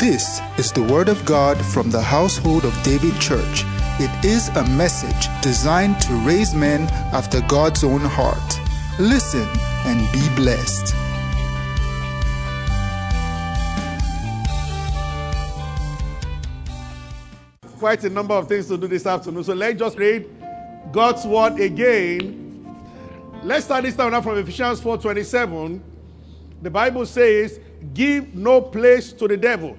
This is the Word of God from the household of David Church. It is a message designed to raise men after God's own heart. Listen and be blessed. Quite a number of things to do this afternoon, so let's just read God's Word again. Let's start this time now from Ephesians 4:27. The Bible says, give no place to the devil,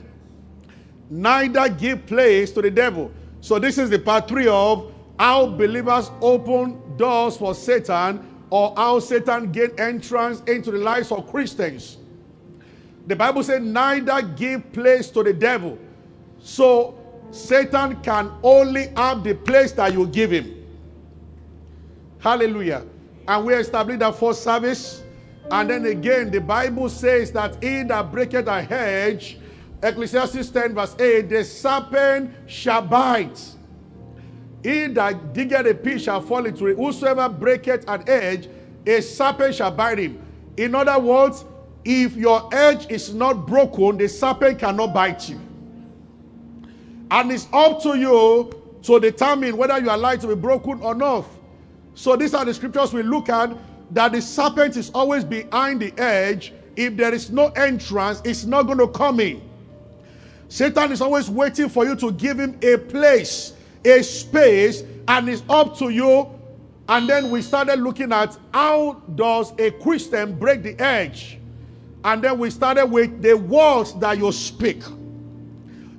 neither give place to the devil. So this is the part 3 of how believers open doors for Satan, or how Satan gained entrance into the lives of Christians. The Bible says, neither give place to the devil. So Satan can only have the place that you give him. Hallelujah. And we established that first service. And then again, the Bible says that he that breaketh a hedge, Ecclesiastes 10 verse 8, the serpent shall bite. He that diggeth a pit shall fall into it. Whosoever breaketh an hedge, a serpent shall bite him. In other words, if your hedge is not broken, the serpent cannot bite you. And it's up to you to determine whether you are likely to be broken or not. So these are the scriptures we look at, that the serpent is always behind the edge. If there is no entrance, it's not going to come in. Satan is always waiting for you to give him a place, a space, and it's up to you. And then we started looking at how does a Christian break the edge. And then we started with the words that you speak.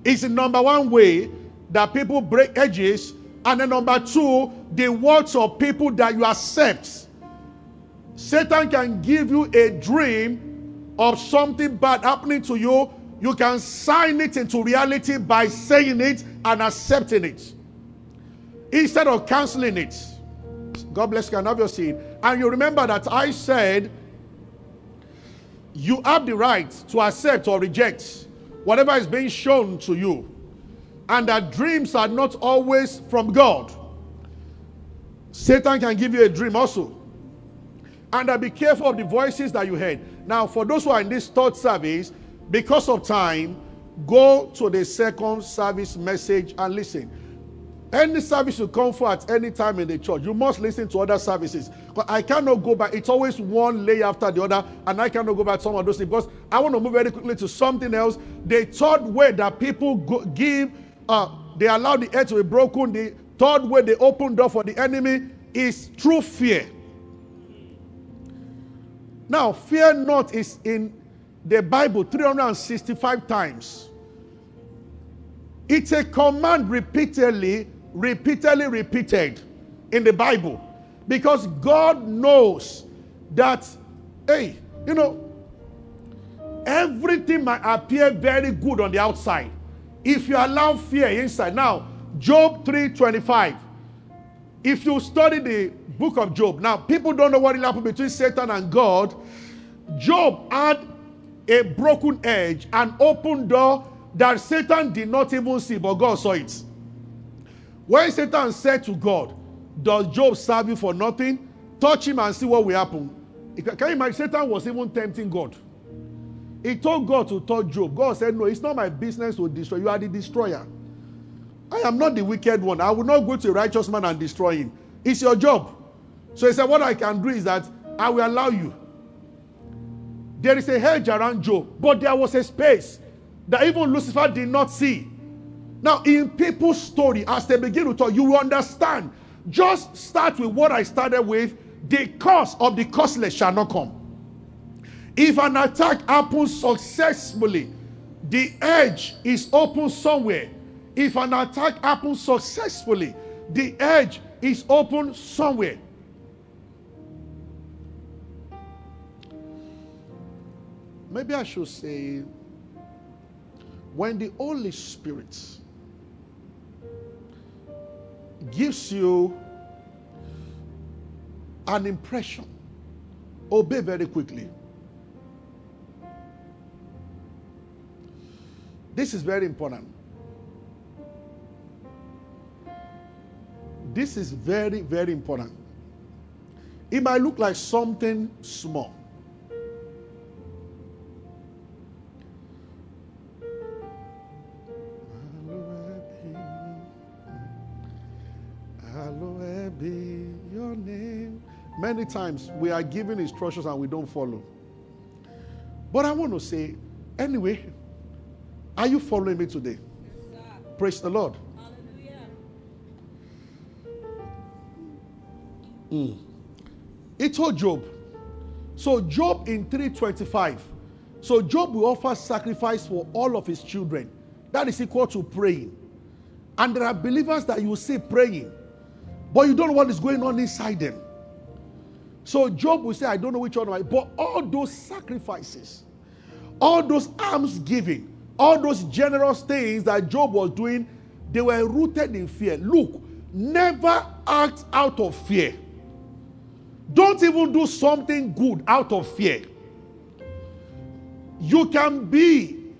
It's the number one way that people break edges. And then number two, the words of people that you accept. Satan can give you a dream of something bad happening to you. You can sign it into reality by saying it and accepting it, instead of canceling it. God bless you, and have your seed. And you remember that I said, you have the right to accept or reject whatever is being shown to you, and that dreams are not always from God. Satan can give you a dream also, and that be careful of the voices that you heard. Now, for those who are in this third service, because of time, go to the second service message and listen. Any service you come for at any time in the church, you must listen to other services. But I cannot go back. It's always one layer after the other, and I cannot go back to some of those things because I want to move very quickly to something else. The third way that people they allow the edge to be broken, the third way they open door for the enemy is through fear. Now, fear not is in the Bible 365 times. It's a command repeatedly repeated in the Bible, because God knows that, hey, you know, everything might appear very good on the outside if you allow fear inside. Now, Job 3:25. If you study the book of Job, now people don't know what happened between Satan and God. Job had a broken edge, an open door that Satan did not even see, but God saw it. When Satan said to God, does Job serve you for nothing? Touch him and see what will happen. Can you imagine? Satan was even tempting God. He told God to touch Job. God said, no, it's not my business to destroy. You are the destroyer. I am not the wicked one. I will not go to a righteous man and destroy him. It's your job. So he said, what I can do is that I will allow you. There is a hedge around Job, but there was a space that even Lucifer did not see. Now, in people's story, as they begin to talk, you will understand. Just start with what I started with. The curse of the curseless shall not come. If an attack happens successfully, the edge is open somewhere. If an attack happens successfully, the edge is open somewhere. Maybe I should say, when the Holy Spirit gives you an impression, obey very quickly. This is very important. This is very, very important. It might look like something small. Many times we are given instructions and we don't follow. But I want to say, anyway, are you following me today? Yes, sir. Praise the Lord. Hallelujah. He told Job. So Job in 3:25. So Job will offer sacrifice for all of his children. That is equal to praying. And there are believers that you see praying, but you don't know what is going on inside them. So Job will say, I don't know which one, but all those sacrifices, all those alms giving, all those generous things that Job was doing, they were rooted in fear. Look, never act out of fear. Don't even do something good out of fear. You can begin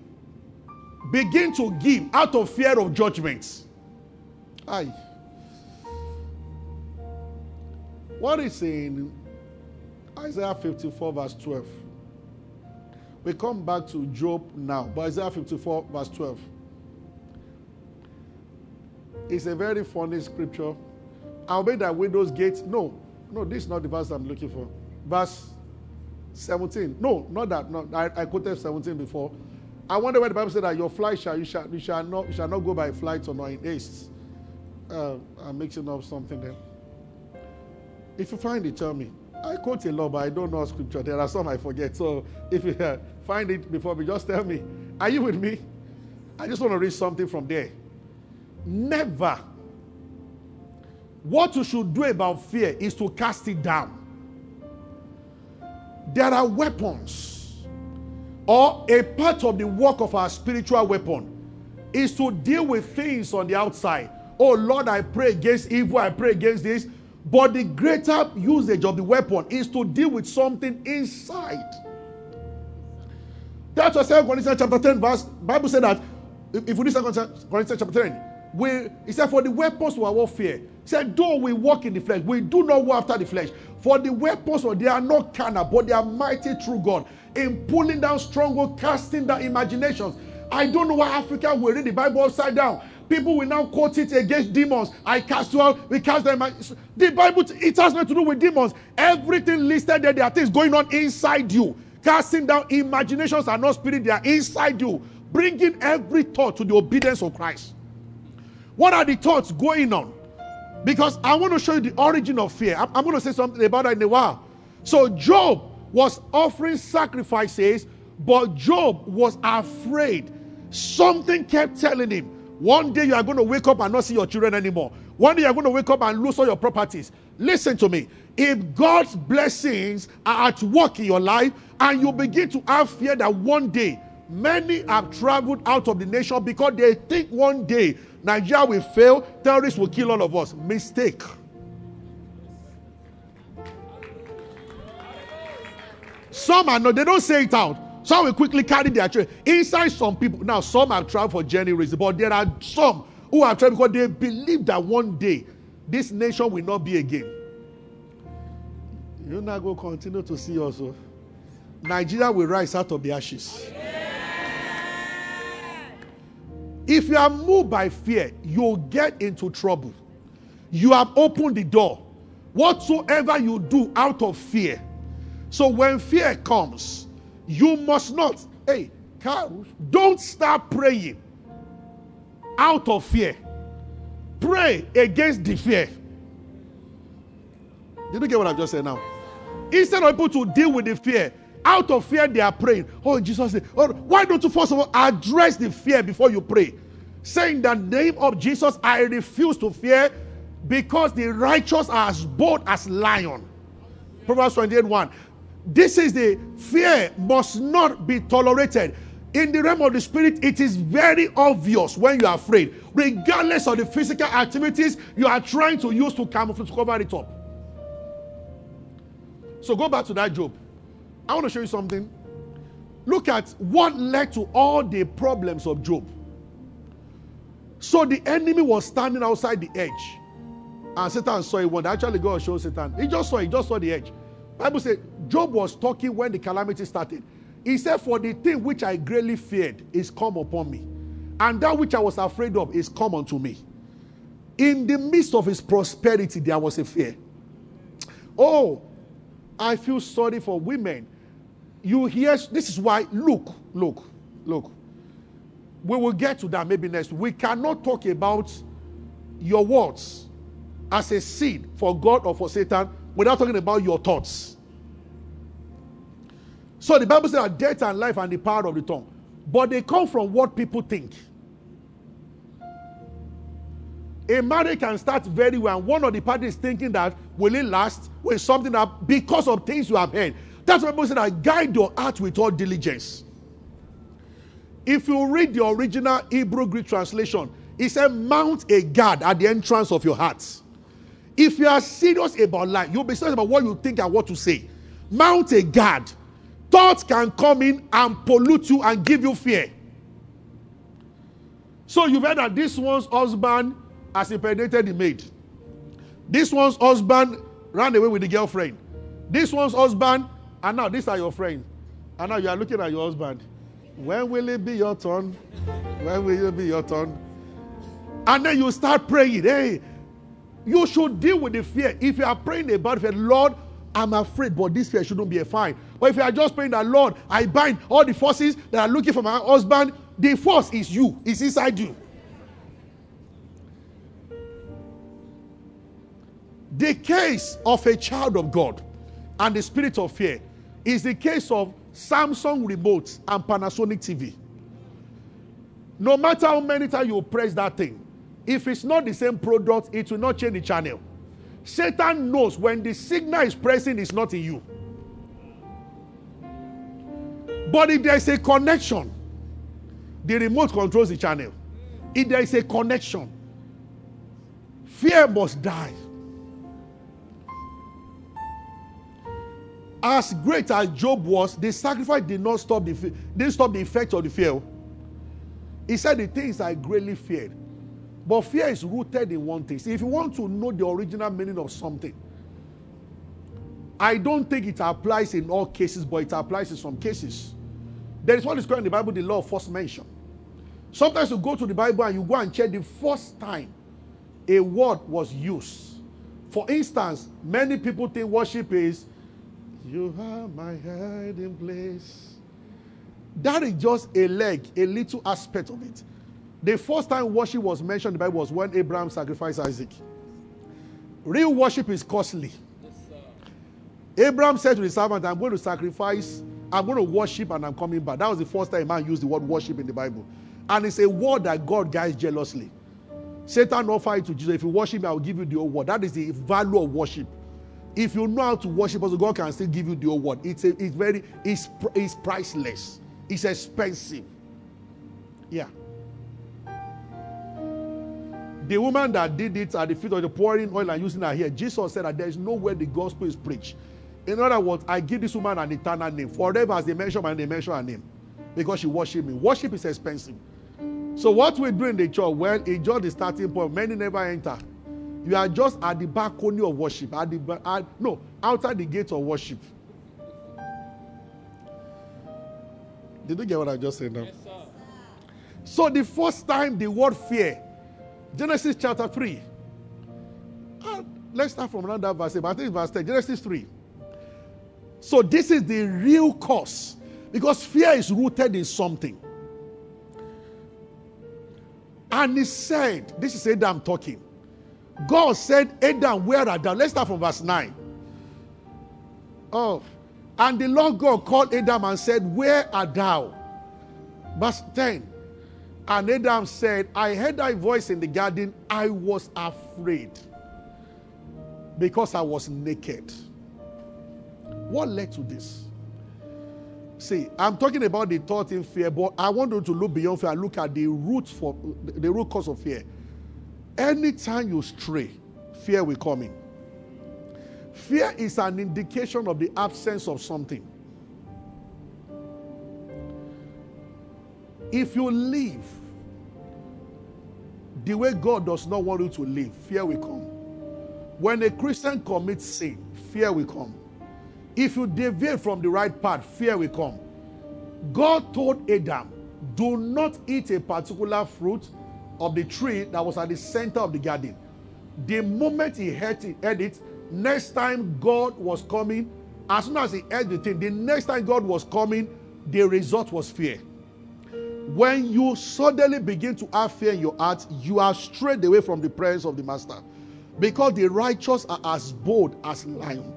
to give out of fear of judgments. Aye. What is in Isaiah 54 verse 12? We come back to Job now, but Isaiah 54 verse 12. It's a very funny scripture. I'll make thy widow's gate. No, this is not the verse I'm looking for. Verse 17. No, not that. No, I quoted 17 before. I wonder where the Bible said that your flight shall not go by flight or not in haste. I'm mixing up something there. If you find it, tell me. I quote a lot, but I don't know scripture. There are some I forget. So if you find it before me, just tell me. Are you with me? I just want to read something from there. Never. What you should do about fear is to cast it down. There are weapons, or a part of the work of our spiritual weapon is to deal with things on the outside. Oh Lord, I pray against evil, I pray against this. But the greater usage of the weapon is to deal with something inside. That's what 2 Corinthians chapter 10 verse, Bible said that, if we read 2 Corinthians chapter 10, it said, for the weapons of our warfare, said, though we walk in the flesh, we do not war after the flesh. For the weapons, they are not carnal, but they are mighty through God, in pulling down strongholds, casting down imaginations. I don't know why Africa will read the Bible upside down. People will now quote it against demons. I cast you out, we cast them. The Bible, it has nothing to do with demons. Everything listed there, there are things going on inside you. Casting down imaginations are not spirit, they are inside you. Bringing every thought to the obedience of Christ. What are the thoughts going on? Because I want to show you the origin of fear. I'm going to say something about that in a while. So Job was offering sacrifices, but Job was afraid. Something kept telling him, one day you are going to wake up and not see your children anymore. One day you are going to wake up and lose all your properties. Listen to me. If God's blessings are at work in your life and you begin to have fear that one day, many have traveled out of the nation because they think one day Nigeria will fail, terrorists will kill all of us. Mistake. Some are not, they don't say it out. Some will quickly carry their trade. Inside some people, now some have traveled for genuine reasons, but there are some who have traveled because they believe that one day this nation will not be again. You're not going to continue to see also. Nigeria will rise out of the ashes. If you are moved by fear, you'll get into trouble. You have opened the door. Whatsoever you do out of fear. So when fear comes, you must not. Hey, don't start praying out of fear. Pray against the fear. Did you get what I've just said now? Instead of people to deal with the fear, out of fear, they are praying. Oh, Jesus, why don't you first of all address the fear before you pray? Saying, in the name of Jesus, I refuse to fear because the righteous are as bold as lion. Proverbs 28:1. This is the fear must not be tolerated. In the realm of the spirit, it is very obvious when you are afraid. Regardless of the physical activities you are trying to use to camouflage, to cover it up. So go back to that Job. I want to show you something. Look at what led to all the problems of Job. So the enemy was standing outside the edge. And Satan saw it one day. Actually, God showed Satan. He just saw the edge. Bible said, Job was talking when the calamity started. He said, for the thing which I greatly feared is come upon me. And that which I was afraid of is come unto me. In the midst of his prosperity, there was a fear. Oh, I feel sorry for women. You hear, this is why, look. We will get to that maybe next. We cannot talk about your words as a seed for God or for Satan without talking about your thoughts. So the Bible says that death and life and the power of the tongue. But they come from what people think. A marriage can start very well, and one of the parties thinking that will it last with something that because of things you have heard. That's why people say that guide your heart with all diligence. If you read the original Hebrew Greek translation, it said, mount a guard at the entrance of your heart. If you are serious about life, you'll be serious about what you think and what to say. Mount a guard. Thoughts can come in and pollute you and give you fear. So you've heard that this one's husband has impregnated the maid. This one's husband ran away with the girlfriend. This one's husband, and now these are your friends. And now you are looking at your husband. When will it be your turn? When will it be your turn? And then you start praying. Hey, you should deal with the fear. If you are praying about fear, Lord, I'm afraid, but this fear shouldn't be a fine. But if you are just praying that, Lord, I bind all the forces that are looking for my husband, the force is you. It's inside you. The case of a child of God and the spirit of fear is the case of Samsung remote and Panasonic TV. No matter how many times you press that thing, if it's not the same product, it will not change the channel. Satan knows when the signal is pressing, it's not in you. But if there is a connection, the remote controls the channel. If there is a connection, fear must die. As great as Job was, the sacrifice didn't stop the effect of the fear. He said the things I greatly feared. But fear is rooted in one thing. If you want to know the original meaning of something, I don't think it applies in all cases, but it applies in some cases. There is what is called in the Bible the law of first mention. Sometimes you go to the Bible and you go and check the first time a word was used. For instance, many people think worship is, you are my hiding place. That is just a leg, a little aspect of it. The first time worship was mentioned in the Bible was when Abraham sacrificed Isaac. Real worship is costly. Yes, Abraham said to the servant, I'm going to sacrifice, I'm going to worship, and I'm coming back. That was the first time man used the word worship in the Bible. And it's a word that God guides jealously. Satan offered it to Jesus. If you worship me, I will give you the whole world. That is the value of worship. If you know how to worship, God can still give you the whole world. It's priceless. It's expensive. Yeah. The woman that did it at the feet of the pouring oil and using her hair, Jesus said that there is nowhere the gospel is preached. In other words, I give this woman an eternal name. Forever as they mention her name. Because she worshiped me. Worship is expensive. So what we do in the church, well, enjoy the starting point. Many never enter. You are just at the balcony of worship. Outside the gate of worship. Did you get what I just said now? Yes, sir. So the first time the word fear, Genesis chapter 3. Let's start from around that verse. But I think it's verse 10. Genesis 3. So this is the real cause. Because fear is rooted in something. And he said, this is Adam talking. God said, Adam, where art thou? Let's start from verse 9. Oh. And the Lord God called Adam and said, where art thou? Verse 10. And Adam said, I heard thy voice in the garden. I was afraid because I was naked. What led to this? See, I'm talking about the thought in fear, but I want you to look beyond fear and look at the root cause of fear. Anytime you stray, fear will come in. Fear is an indication of the absence of something. If you live the way God does not want you to live, fear will come. When a Christian commits sin, fear will come. If you deviate from the right path, fear will come. God told Adam, do not eat a particular fruit of the tree that was at the center of the garden. The moment he heard it, next time God was coming, As soon as he heard the thing, the next time God was coming, the result was fear. When you suddenly begin to have fear in your heart, you are strayed away from the presence of the master. Because the righteous are as bold as lions.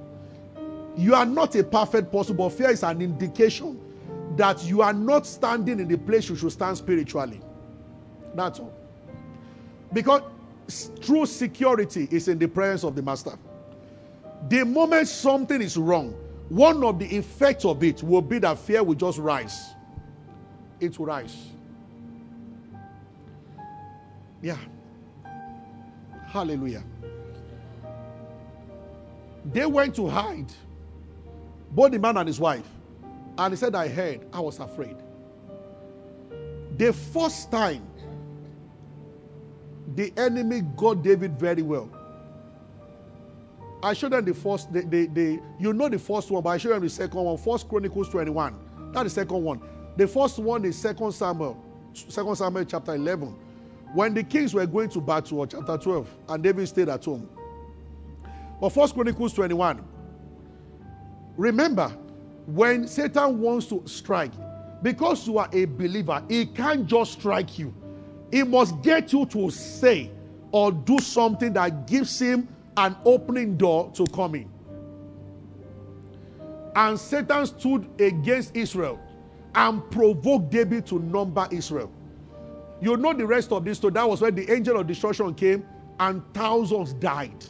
You are not a perfect person, but fear is an indication that you are not standing in the place you should stand spiritually. That's all. Because true security is in the presence of the master. The moment something is wrong, one of the effects of it will be that fear will just rise. It will rise. Yeah. Hallelujah. They went to hide, both the man and his wife. And he said, I heard, I was afraid. The first time, the enemy got David very well. I showed them the first, you know the first one, but I showed them the second one. First Chronicles 21. That's the second one. The first one is Second Samuel chapter 11. When the kings were going to battle, chapter 12, and David stayed at home. But First Chronicles 21. Remember, when Satan wants to strike, because you are a believer, he can't just strike you. He must get you to say or do something that gives him an opening door to come in. And Satan stood against Israel and provoked David to number Israel. You know the rest of this story. That was when the angel of destruction came and thousands died.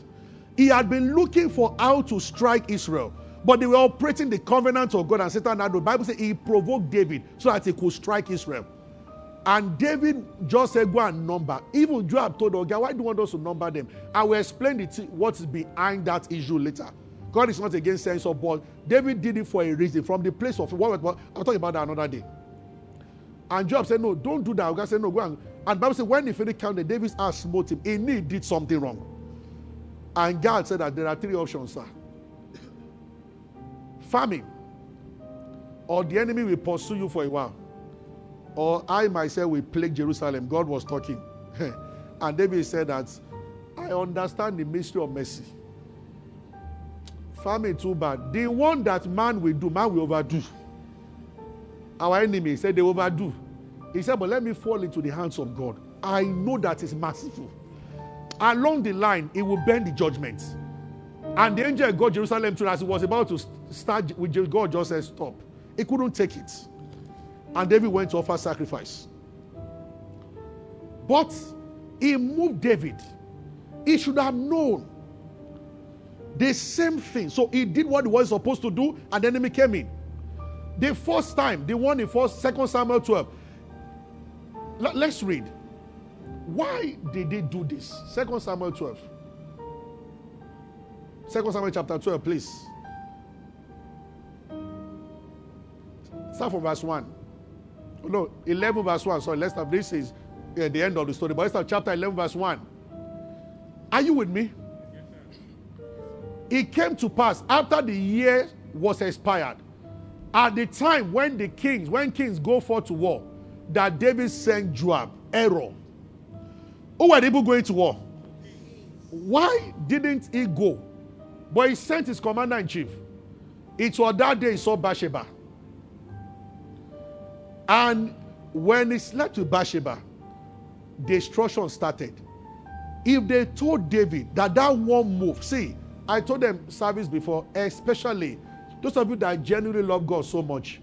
He had been looking for how to strike Israel, but they were operating the covenant of God, and Satan had, the Bible says, he provoked David so that he could strike Israel. And David just said, go and number. Even Job told Oga, why do you want us to number them? I will explain what's behind that issue later. God is not against censor, but David did it for a reason. From the place of, I'll talk about that another day. And Job said, no, don't do that. God said, no, go on. And the Bible said, when he finished counting, David's heart smote him. He knew he did something wrong. And God said that there are three options, sir. Famine, or the enemy will pursue you for a while, or I myself will plague Jerusalem. God was talking. And David said that, I understand the mystery of mercy. Famine too bad. The one that man will do, man will overdo. Our enemy said they overdo. He said, but let me fall into the hands of God. I know that is merciful. Along the line, it will bend the judgment. And the angel got Jerusalem to, as it was about to start, God just said, stop. He couldn't take it. And David went to offer sacrifice. But he moved David. He should have known the same thing. So he did what he was supposed to do, and the enemy came in. The first time, the one in 2 Samuel 12. Let's read. Why did they do this? 2 Samuel 12. 2 Samuel chapter 12, please. Start from verse 1. No, 11 verse 1. Sorry, let's have this is the end of the story. But let's have chapter 11 verse 1. Are you with me? Yes, sir. It came to pass after the year was expired, at the time when the kings, go forth to war, that David sent Joab, Error. Who were the people going to war? Why didn't he go? But he sent his commander-in-chief. It was that day he saw Bathsheba. And when he slept with Bathsheba, destruction started. If they told David that one move, see, I told them service before, especially those of you that genuinely love God so much,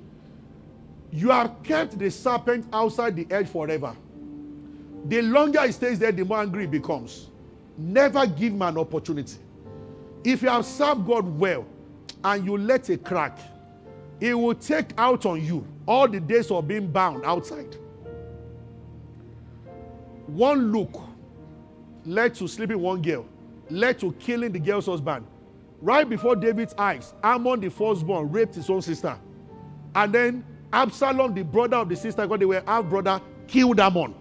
you have kept the serpent outside the edge forever. The longer he stays there, the more angry he becomes. Never give him an opportunity. If you have served God well and you let it crack, it will take out on you all the days of being bound outside. One look led to sleeping one girl, led to killing the girl's husband. Right before David's eyes, Ammon the firstborn raped his own sister. And then Absalom, the brother of the sister, because they were half-brother, killed Ammon.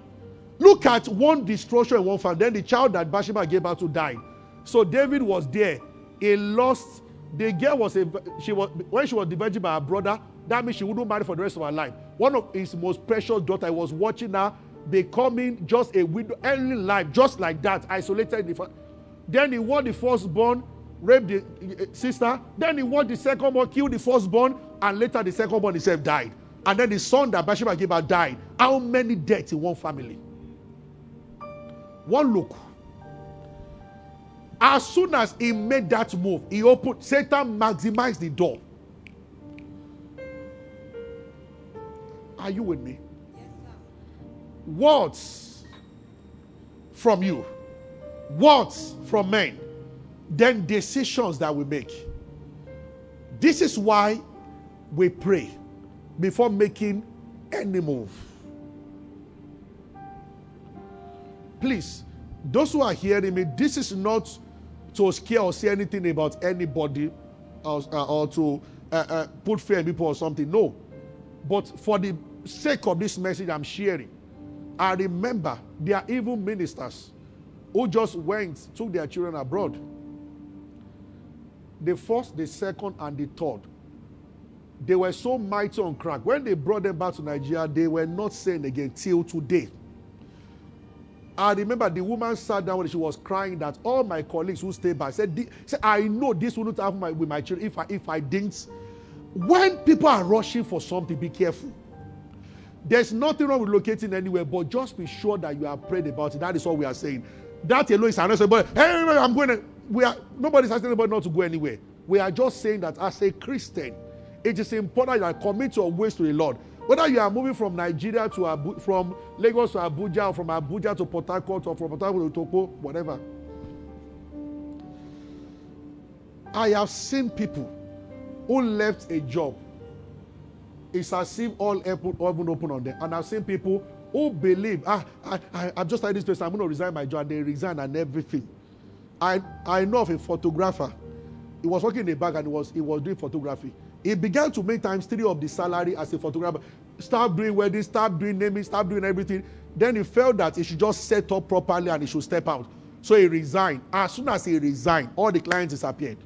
Look at one destruction in one family. Then the child that Bathsheba gave birth to died. So David was there. He lost. The girl when she was divided by her brother, that means she wouldn't marry for the rest of her life. One of his most precious daughters, I was watching her becoming just a widow, early life, just like that, isolated. Then he won the firstborn raped the sister, then he watched the second one, killed the firstborn, and later the second born himself died. And then the son that Bathsheba gave her died. How many deaths in one family? One look. As soon as he made that move, he opened, Satan maximized the door. Are you with me? Yes, sir. Words from you, words from men, then decisions that we make. This is why we pray before making any move. Please, those who are hearing me, this is not to scare or say anything about anybody or to put fear in people or something. No. But for the sake of this message I'm sharing, I remember there are evil ministers who just went, took their children abroad. The first, the second, and the third. They were so mighty on crack. When they brought them back to Nigeria, they were not sane again till today. I remember the woman sat down when she was crying that all my colleagues who stayed by said I know this wouldn't happen with my children if I didn't. When people are rushing for something, be careful. There's nothing wrong with locating anywhere, but just be sure that you have prayed about it. That is all we are saying. That alone is an but hey, I'm going to, we are, nobody's asking anybody not to go anywhere. We are just saying that as a Christian, it is important that you commit your ways to the Lord. Whether you are moving from Nigeria to from Lagos to Abuja, or from Abuja to Port Harcourt, or from Port Harcourt to Togo, whatever. I have seen people who left a job. It's as if all heaven opened on them. And I've seen people who believe, I'm just like this person, I'm going to resign my job. And they resign and everything. I know of a photographer. He was working in a bank and he was doing photography. He began to make times 3 of the salary as a photographer. Start doing weddings, start doing naming, start doing everything. Then he felt that he should just set up properly and he should step out. So he resigned. As soon as he resigned, all the clients disappeared.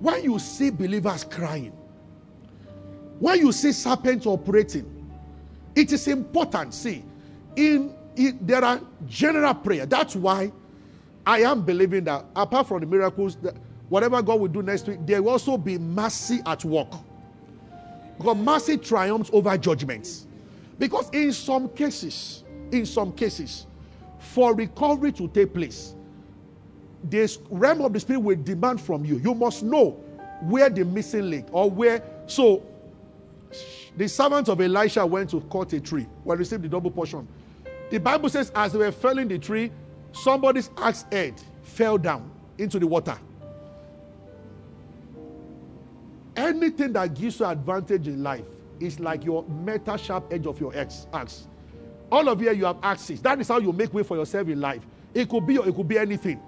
When you see believers crying, when you see serpents operating, it is important. See, there are general prayer. That's why I am believing that apart from the miracles, whatever God will do next week, there will also be mercy at work. Because mercy triumphs over judgments. Because in some cases, for recovery to take place, this realm of the spirit will demand from you. You must know where the missing link or where. So, the servants of Elisha went to cut a tree. Well, received the double portion. The Bible says, as they were felling the tree, somebody's axe head fell down into the water. Anything that gives you advantage in life is like your metal sharp edge of your axe. All of you have axes. That is how you make way for yourself in life. It could be anything.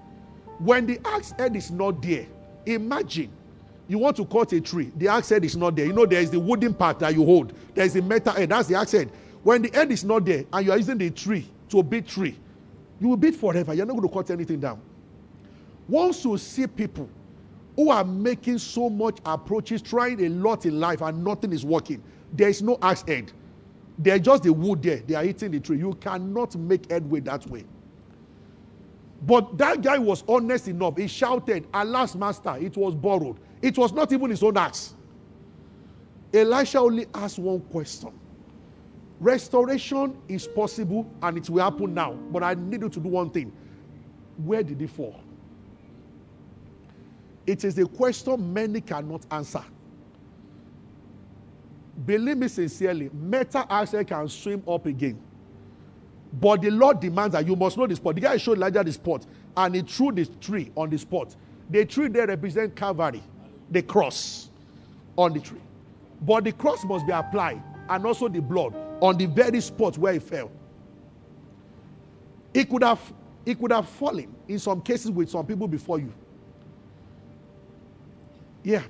When the axe head is not there, imagine you want to cut a tree. The axe head is not there. You know there is the wooden part that you hold. There is the metal head. That's the axe head. When the head is not there and you are using the tree to beat tree, you will beat forever. You're not going to cut anything down. Once you see people who are making so much approaches, trying a lot in life and nothing is working, there is no axe head. There is just the wood there. They are hitting the tree. You cannot make headway that way. But that guy was honest enough. He shouted, "Alas, master, it was borrowed." It was not even his own axe. Elisha only asked one question. Restoration is possible and it will happen now. But I need you to do one thing. Where did he fall? It is a question many cannot answer. Believe me sincerely, metal axe can swim up again. But the Lord demands that you must know the spot. The guy showed Elijah the spot, and he threw the tree on the spot. The tree there represents Calvary, the cross on the tree. But the cross must be applied, and also the blood on the very spot where it fell. It could have fallen in some cases with some people before you. Yeah.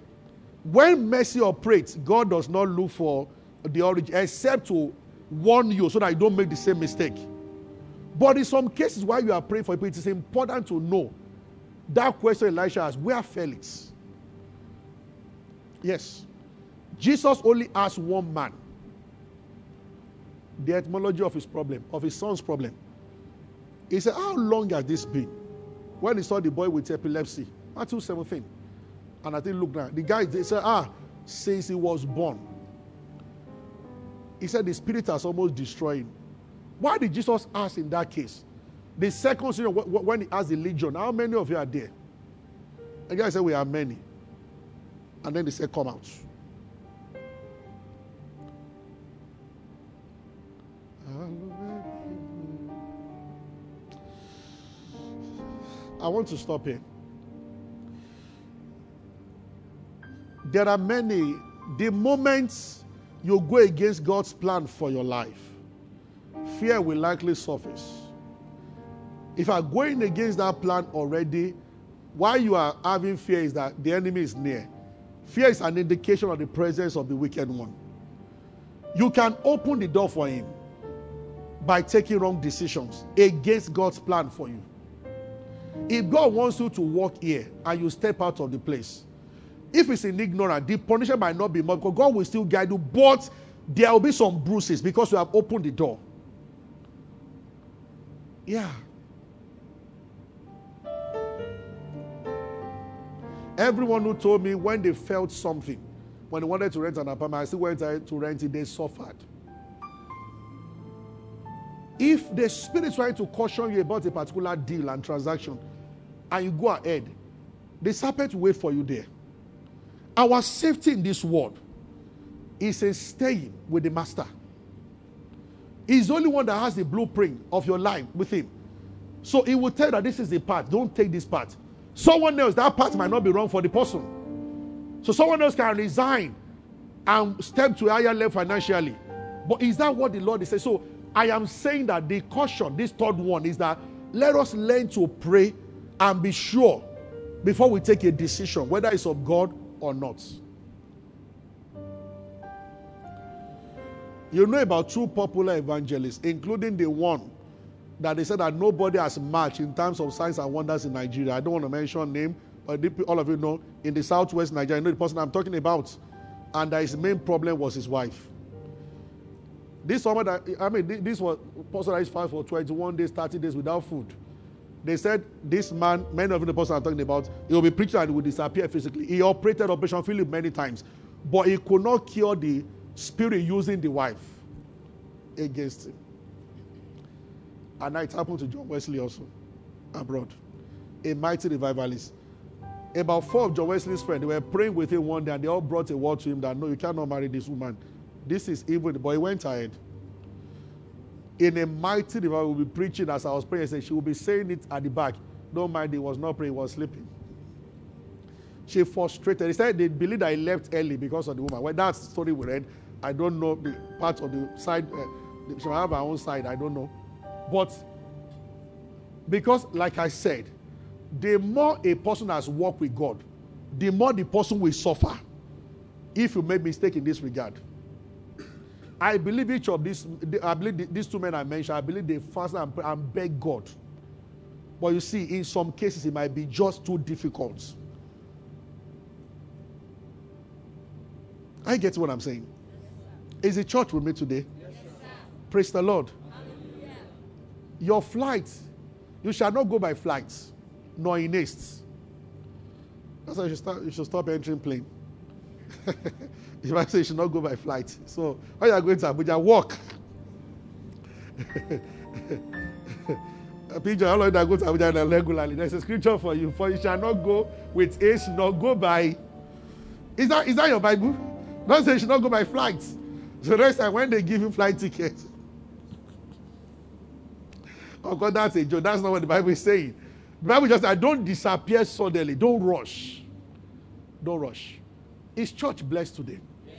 When mercy operates, God does not look for the origin except to warn you so that you don't make the same mistake. But in some cases, while you are praying for people, it is important to know that question Elisha asked, where fell it? Yes. Jesus only asked one man the etymology of his problem, of his son's problem. He said, "How long has this been?" when he saw the boy with epilepsy, Matthew 17. And I think, look now, the guy, they said, since he was born. He said the spirit has almost destroyed him. Why did Jesus ask in that case? The second season, when he asked the legion, how many of you are there? The guy said, we are many. And then they said, come out. I want to stop here. There are many, the moment you go against God's plan for your life, fear will likely surface. If you are going against that plan already, why you are having fear is that the enemy is near. Fear is an indication of the presence of the wicked one. You can open the door for him by taking wrong decisions against God's plan for you. If God wants you to walk here and you step out of the place, if it's in ignorance, the punishment might not be more because God will still guide you, but there will be some bruises because you have opened the door. Yeah. Everyone who told me when they felt something, when they wanted to rent an apartment, I still went to rent it, they suffered. If the spirit is trying to caution you about a particular deal and transaction, and you go ahead, the serpent will wait for you there. Our safety in this world is in staying with the master. He's the only one that has the blueprint of your life with him. So he will tell you that this is the path. Don't take this path. Someone else, that path might not be wrong for the person. So someone else can resign and step to a higher level financially. But is that what the Lord is saying? So I am saying that the caution, this third one, is that let us learn to pray and be sure before we take a decision, whether it's of God or not. You know about two popular evangelists, including the one that they said that nobody has matched in terms of signs and wonders in Nigeria. I don't want to mention name, but all of you know, in the southwest Nigeria, you know the person I'm talking about, and that his main problem was his wife. This woman, this was person that is fired for 21 days, 30 days without food. They said, this man, many of you, the person I'm talking about, he will be preaching and he will disappear physically. He operated Operation Philip many times, but he could not cure the spirit using the wife against him. And it happened to John Wesley also, abroad, a mighty revivalist. About 4 of John Wesley's friends, they were praying with him one day, and they all brought a word to him that, no, you cannot marry this woman. This is evil. But he went ahead. In a mighty revival, we'll be preaching as I was praying. I said, she will be saying it at the back. Don't mind, he was not praying, he was sleeping. She frustrated. He said they believe that he left early because of the woman. Well, that story we read, I don't know the part of the side. She might have her own side, I don't know. But because, like I said, the more a person has walked with God, the more the person will suffer if you make mistake in this regard. I believe each of these, I believe these two men I mentioned, I believe they fast and beg God. But you see, in some cases, it might be just too difficult. I get what I'm saying. Is the church with me today? Yes, sir. Praise the Lord. Hallelujah. Your flight, you shall not go by flights, nor in haste. That's why you should stop entering plane. You might say you should not go by flight. So, when you are going to Abuja, walk. Pigeon, how long do I go to Abuja regularly? There's a scripture for you. For you shall not go with haste, nor go by. Is that your Bible? Don't say you should not go by flights. So, next time when they give you flight tickets. Oh, God, that's a joke. That's not what the Bible is saying. The Bible just says, don't disappear suddenly. Don't rush. Don't rush. Is church blessed today? Yes,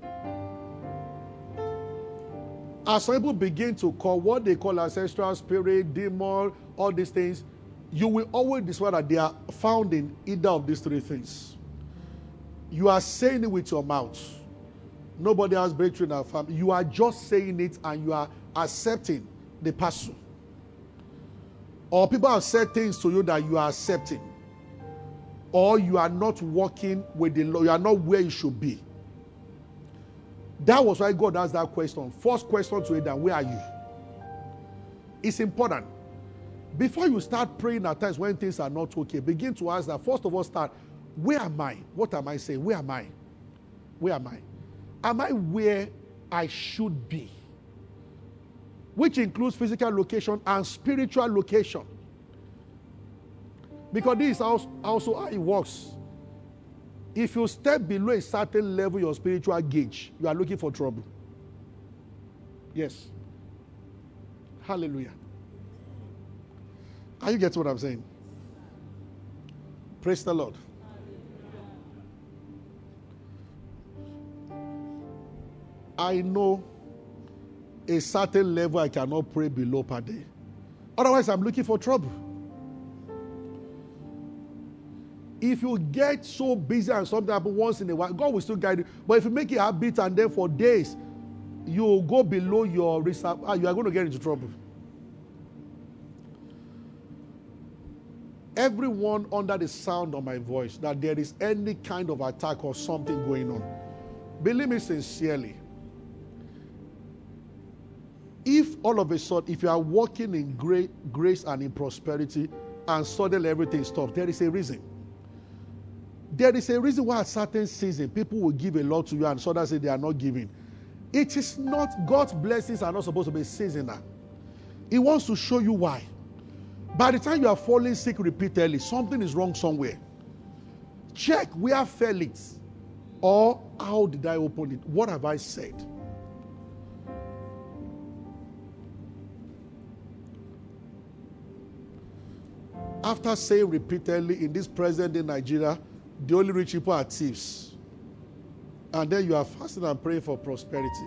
sir. As people begin to call what they call ancestral spirit, demon, all these things, you will always discover that they are found in either of these three things. You are saying it with your mouth. Nobody has breakthrough in our family. You are just saying it and you are accepting the person. Or people have said things to you that you are accepting. Or you are not walking with the Lord. You are not where you should be. That was why God asked that question. First question to Adam, where are you? It's important. Before you start praying at times when things are not okay, begin to ask that. First of all, start, where am I? What am I saying? Where am I? Where am I? Am I where I should be? Which includes physical location and spiritual location. Because this is also how it works. If you step below a certain level, your spiritual gauge, you are looking for trouble. Yes. Hallelujah. Are you getting what I'm saying? Praise the Lord. I know a certain level I cannot pray below per day. Otherwise, I'm looking for trouble. If you get so busy and something happens once in a while, God will still guide you. But if you make it a habit and then for days, you go below your reserve, you are going to get into trouble. Everyone under the sound of my voice, that there is any kind of attack or something going on, believe me sincerely, if all of a sudden, if you are walking in great grace and in prosperity and suddenly everything stops, there is a reason. There is a reason why at certain season people will give a lot to you and suddenly say they are not giving. It is not, God's blessings are not supposed to be seasonal. He wants to show you why. By the time you are falling sick repeatedly, something is wrong somewhere. Check where fell it, or how did I open it? What have I said? After saying repeatedly, in this present day Nigeria, the only rich people are thieves. And then you are fasting and praying for prosperity.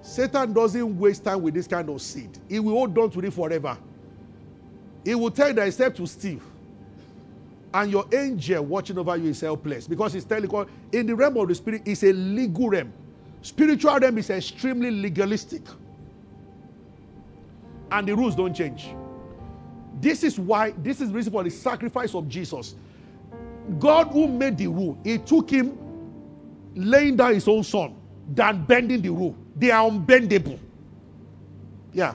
Satan doesn't waste time with this kind of seed. He will hold on to it forever. He will tell you that except to steal. And your angel watching over you is helpless. Because he's telling you, in the realm of the spirit, it's a legal realm. Spiritual realm is extremely legalistic. And the rules don't change. This is why, this is the reason for the sacrifice of Jesus. God who made the rule, it took him laying down his own son than bending the rule. They are unbendable. Yeah.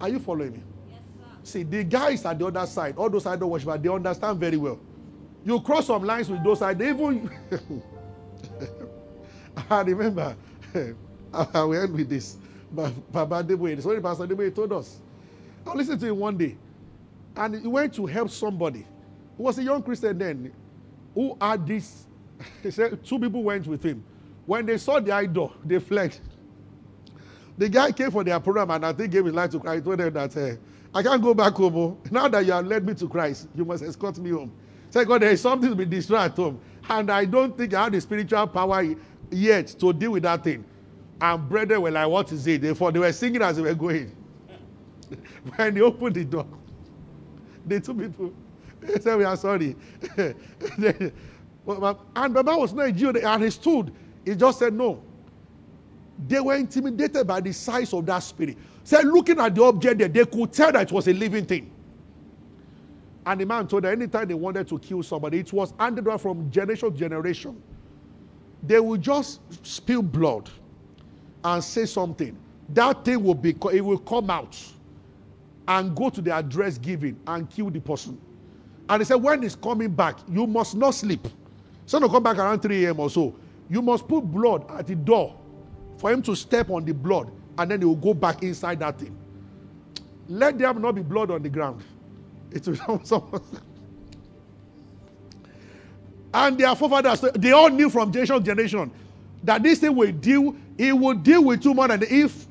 Are you following me? Yes, sir. See, the guys at the other side, all those idol worshippers, they understand very well. You cross some lines with those side, they even... I remember, I will end with this. Baba Deboe, the sorry Pastor Deboe told us. I listened to him one day. And he went to help somebody. He was a young Christian then who had this. He said two people went with him. When they saw the idol, they fled. The guy came for their program and I think gave his life to Christ. He told them that I can't go back home. Oh. Now that you have led me to Christ, you must escort me home. He said, God, there is something to be destroyed at home. And I don't think I have the spiritual power yet to deal with that thing. And brethren were like, what is it? Therefore, they were singing as they were going. When they opened the door, the two people, they said, we are sorry. And Baba was not a Jew, and he stood. He just said, no. They were intimidated by the size of that spirit. Said, looking at the object there, they could tell that it was a living thing. And the man told them, anytime they wanted to kill somebody, it was handed down from generation to generation. They would just spill blood and say something. That thing will be, it will come out and go to the address given and kill the person. And he said, when it's coming back, you must not sleep. So to come back around 3 a.m. or so, you must put blood at the door for him to step on the blood, and then he will go back inside that thing. Let there not be blood on the ground. It will. And their forefathers, they all knew from generation to generation that this thing will deal. It will deal with you more than if.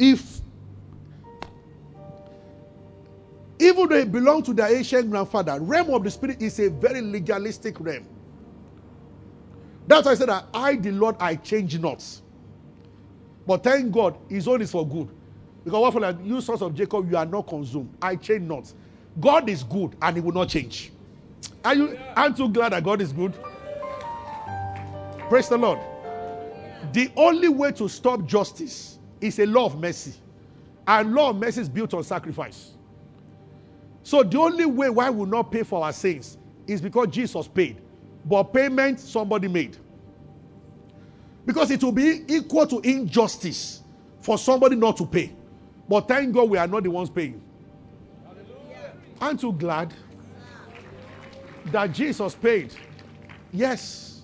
Even though it belonged to their ancient grandfather, realm of the spirit is a very legalistic realm. That's why I said that I, the Lord, I change not. But thank God, his own is for good. Because what for like you sons of Jacob, you are not consumed. I change not. God is good and he will not change. Are you? I'm too glad that God is good. Praise the Lord. The only way to stop justice is a law of mercy. And law of mercy is built on sacrifice. So the only way why we will not pay for our sins is because Jesus paid. But payment somebody made. Because it will be equal to injustice for somebody not to pay. But thank God we are not the ones paying. Hallelujah. Aren't you glad that Jesus paid? Yes.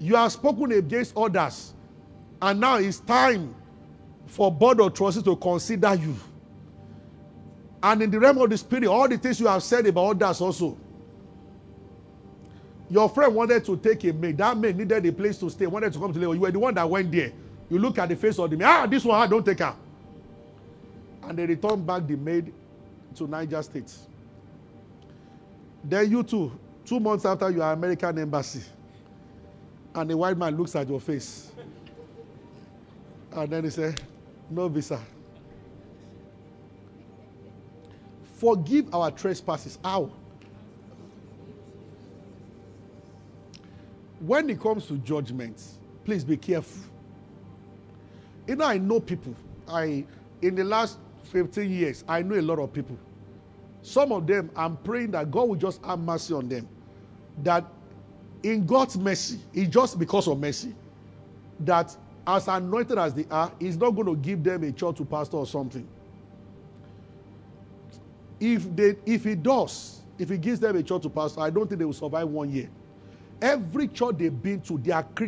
You have spoken against others, and now it's time for board of trustees to consider you. And in the realm of the spirit, all the things you have said about others also. Your friend wanted to take a maid. That maid needed a place to stay, wanted to come to Lagos. You were the one that went there. You look at the face of the maid. Ah, this one, I don't take her. And they returned back the maid to Niger State. Then you too, 2 months after, you are American embassy. And the white man looks at your face. And then he said, no visa. Forgive our trespasses. How? When it comes to judgments, please be careful. You know, I know people. In the last 15 years, I know a lot of people. Some of them, I'm praying that God will just have mercy on them. That in God's mercy, it's just because of mercy, that as anointed as they are, He's not going to give them a church to pastor or something. If He gives them a church to pastor, I don't think they will survive 1 year. Every church they've been to,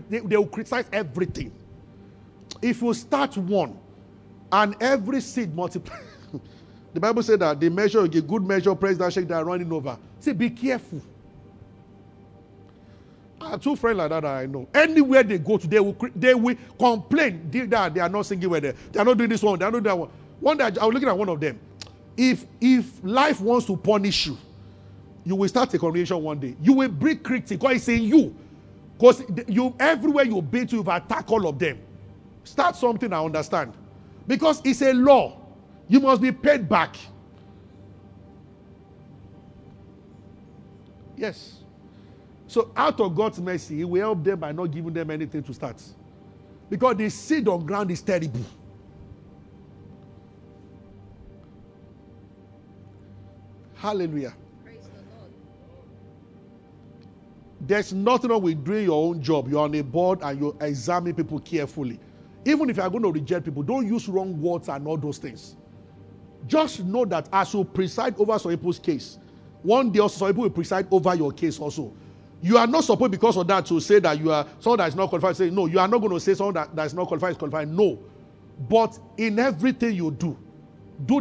they will criticize everything. If you start one, and every seed multiplies. The Bible said that the measure you give, good measure, praise that, shake that, running over. See, be careful. I have two friends like that I know. Anywhere they go to, they will complain that they are not singing with them. They are not doing this one. They are not doing that one. One day, I was looking at one of them. If life wants to punish you, you will start a congregation one day. You will break critics. God is saying you. Because everywhere you beat, you've attacked all of them. Start something, I understand. Because it's a law. You must be paid back. Yes. So out of God's mercy, He will help them by not giving them anything to start. Because the seed on ground is terrible. Hallelujah. There's nothing wrong with doing your own job. You're on a board and you examine people carefully. Even if you are going to reject people, don't use wrong words and all those things. Just know that as you preside over some people's case, one day also some people will preside over your case also. You are not supposed, because of that, to say that you are someone that is not qualified. Say, no, you are not going to say someone that is not qualified is qualified. No. But in everything you do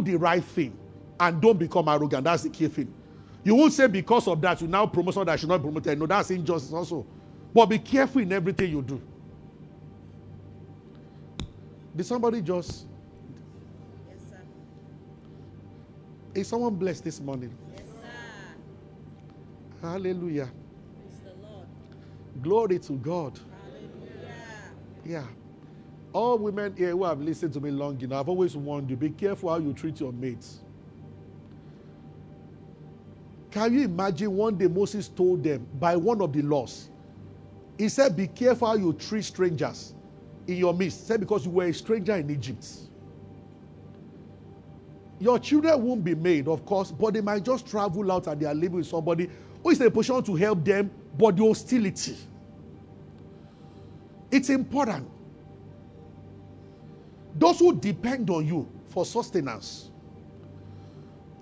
the right thing and don't become arrogant. That's the key thing. You won't say because of that, you now promote someone that should not be promoted. No, that's injustice also. But be careful in everything you do. Did somebody just... Yes, sir. Is someone blessed this morning? Yes, sir. Hallelujah. Praise the Lord. Glory to God. Hallelujah. Yeah. All women here who have listened to me long enough, I've always warned you, be careful how you treat your mates. Can you imagine one day Moses told them by one of the laws? He said, be careful how you treat strangers in your midst. He said, because you were a stranger in Egypt. Your children won't be made, of course, but they might just travel out and they are living with somebody who is in a position to help them, but the hostility. It's important. Those who depend on you for sustenance,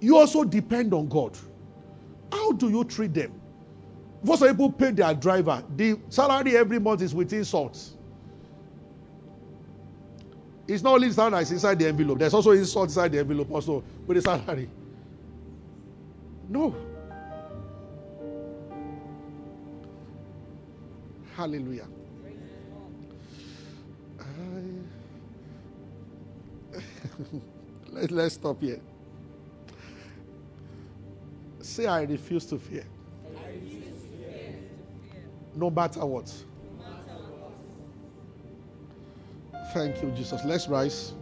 you also depend on God. How do you treat them? For some people pay their driver. The salary every month is with insults. It's not only salary that's inside the envelope. There's also insult inside the envelope also with the salary. No. Hallelujah. Let's stop here. Say, I refuse to fear. I refuse to fear. No matter what. No matter what. Thank you, Jesus. Let's rise.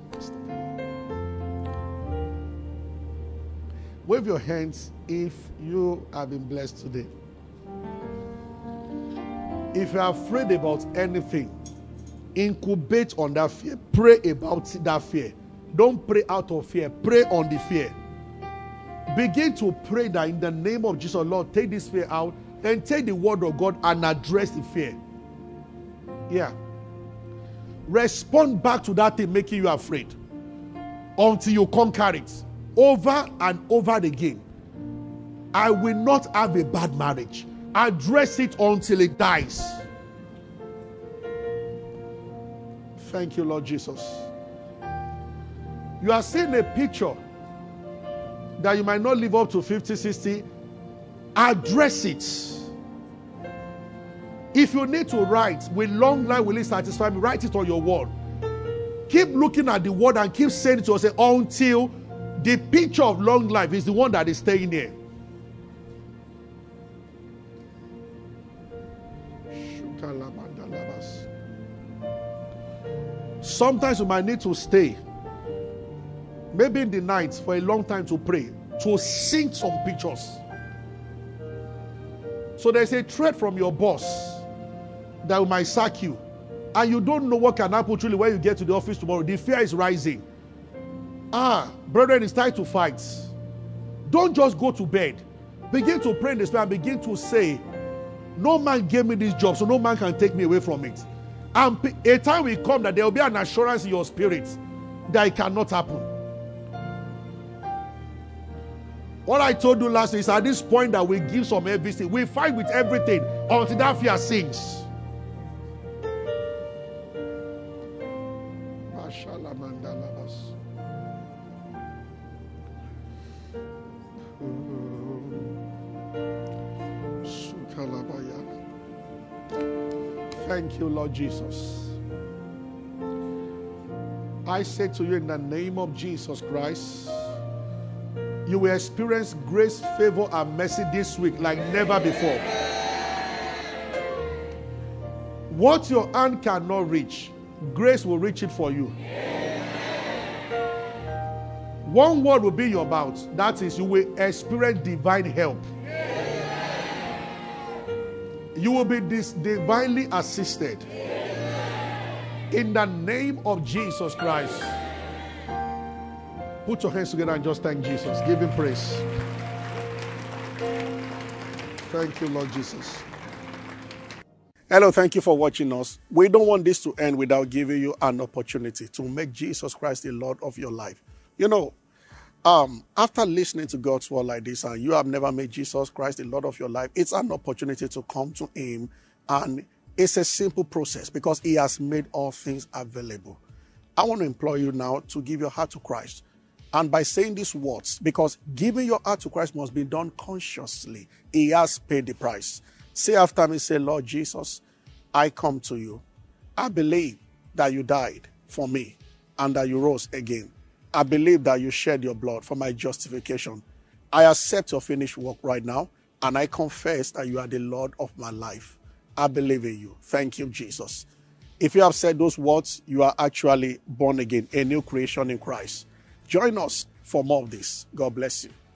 Wave your hands if you have been blessed today. If you are afraid about anything, incubate on that fear. Pray about that fear. Don't pray out of fear. Pray on the fear. Begin to pray that in the name of Jesus, Lord, take this fear out. Then take the word of God and address the fear. Yeah. Respond back to that thing making you afraid. until you conquer it over and over again. I will not have a bad marriage. Address it until it dies. Thank you, Lord Jesus. You are seeing a picture that you might not live up to 50, 60. Address it. If you need to write, with long life will it satisfy me? Write it on your wall. Keep looking at the word and keep saying it to yourself until the picture of long life is the one that is staying there. Sometimes you might need to stay, maybe in the night, for a long time to pray, to sink some pictures. So there's a threat from your boss that might sack you, and you don't know what can happen truly when you get to the office tomorrow. The fear is rising. Brethren, it's time to fight. Don't just go to bed. Begin to pray in the spirit and begin to say, no man gave me this job, so no man can take me away from it. And a time will come that there will be an assurance in your spirit that it cannot happen. What I told you last is at this point that we give some everything. We fight with everything until that fear sinks. Thank you, Lord Jesus. I say to you in the name of Jesus Christ, you will experience grace, favor, and mercy this week like never before. What your hand cannot reach, grace will reach it for you. One word will be your mouth. That is, you will experience divine help. You will be divinely assisted. Amen. In the name of Jesus Christ. Put your hands together and just thank Jesus. Give him praise. Thank you, Lord Jesus. Hello, thank you for watching us. We don't want this to end without giving you an opportunity to make Jesus Christ the Lord of your life. You know, after listening to God's word like this and you have never made Jesus Christ the Lord of your life, it's an opportunity to come to him, and it's a simple process because he has made all things available. I want to implore you now to give your heart to Christ, and by saying these words, because giving your heart to Christ must be done consciously. He has paid the price. Say after me, say, Lord Jesus, I come to you. I believe that you died for me and that you rose again. I believe that you shed your blood for my justification. I accept your finished work right now, and I confess that you are the Lord of my life. I believe in you. Thank you, Jesus. If you have said those words, you are actually born again, a new creation in Christ. Join us for more of this. God bless you.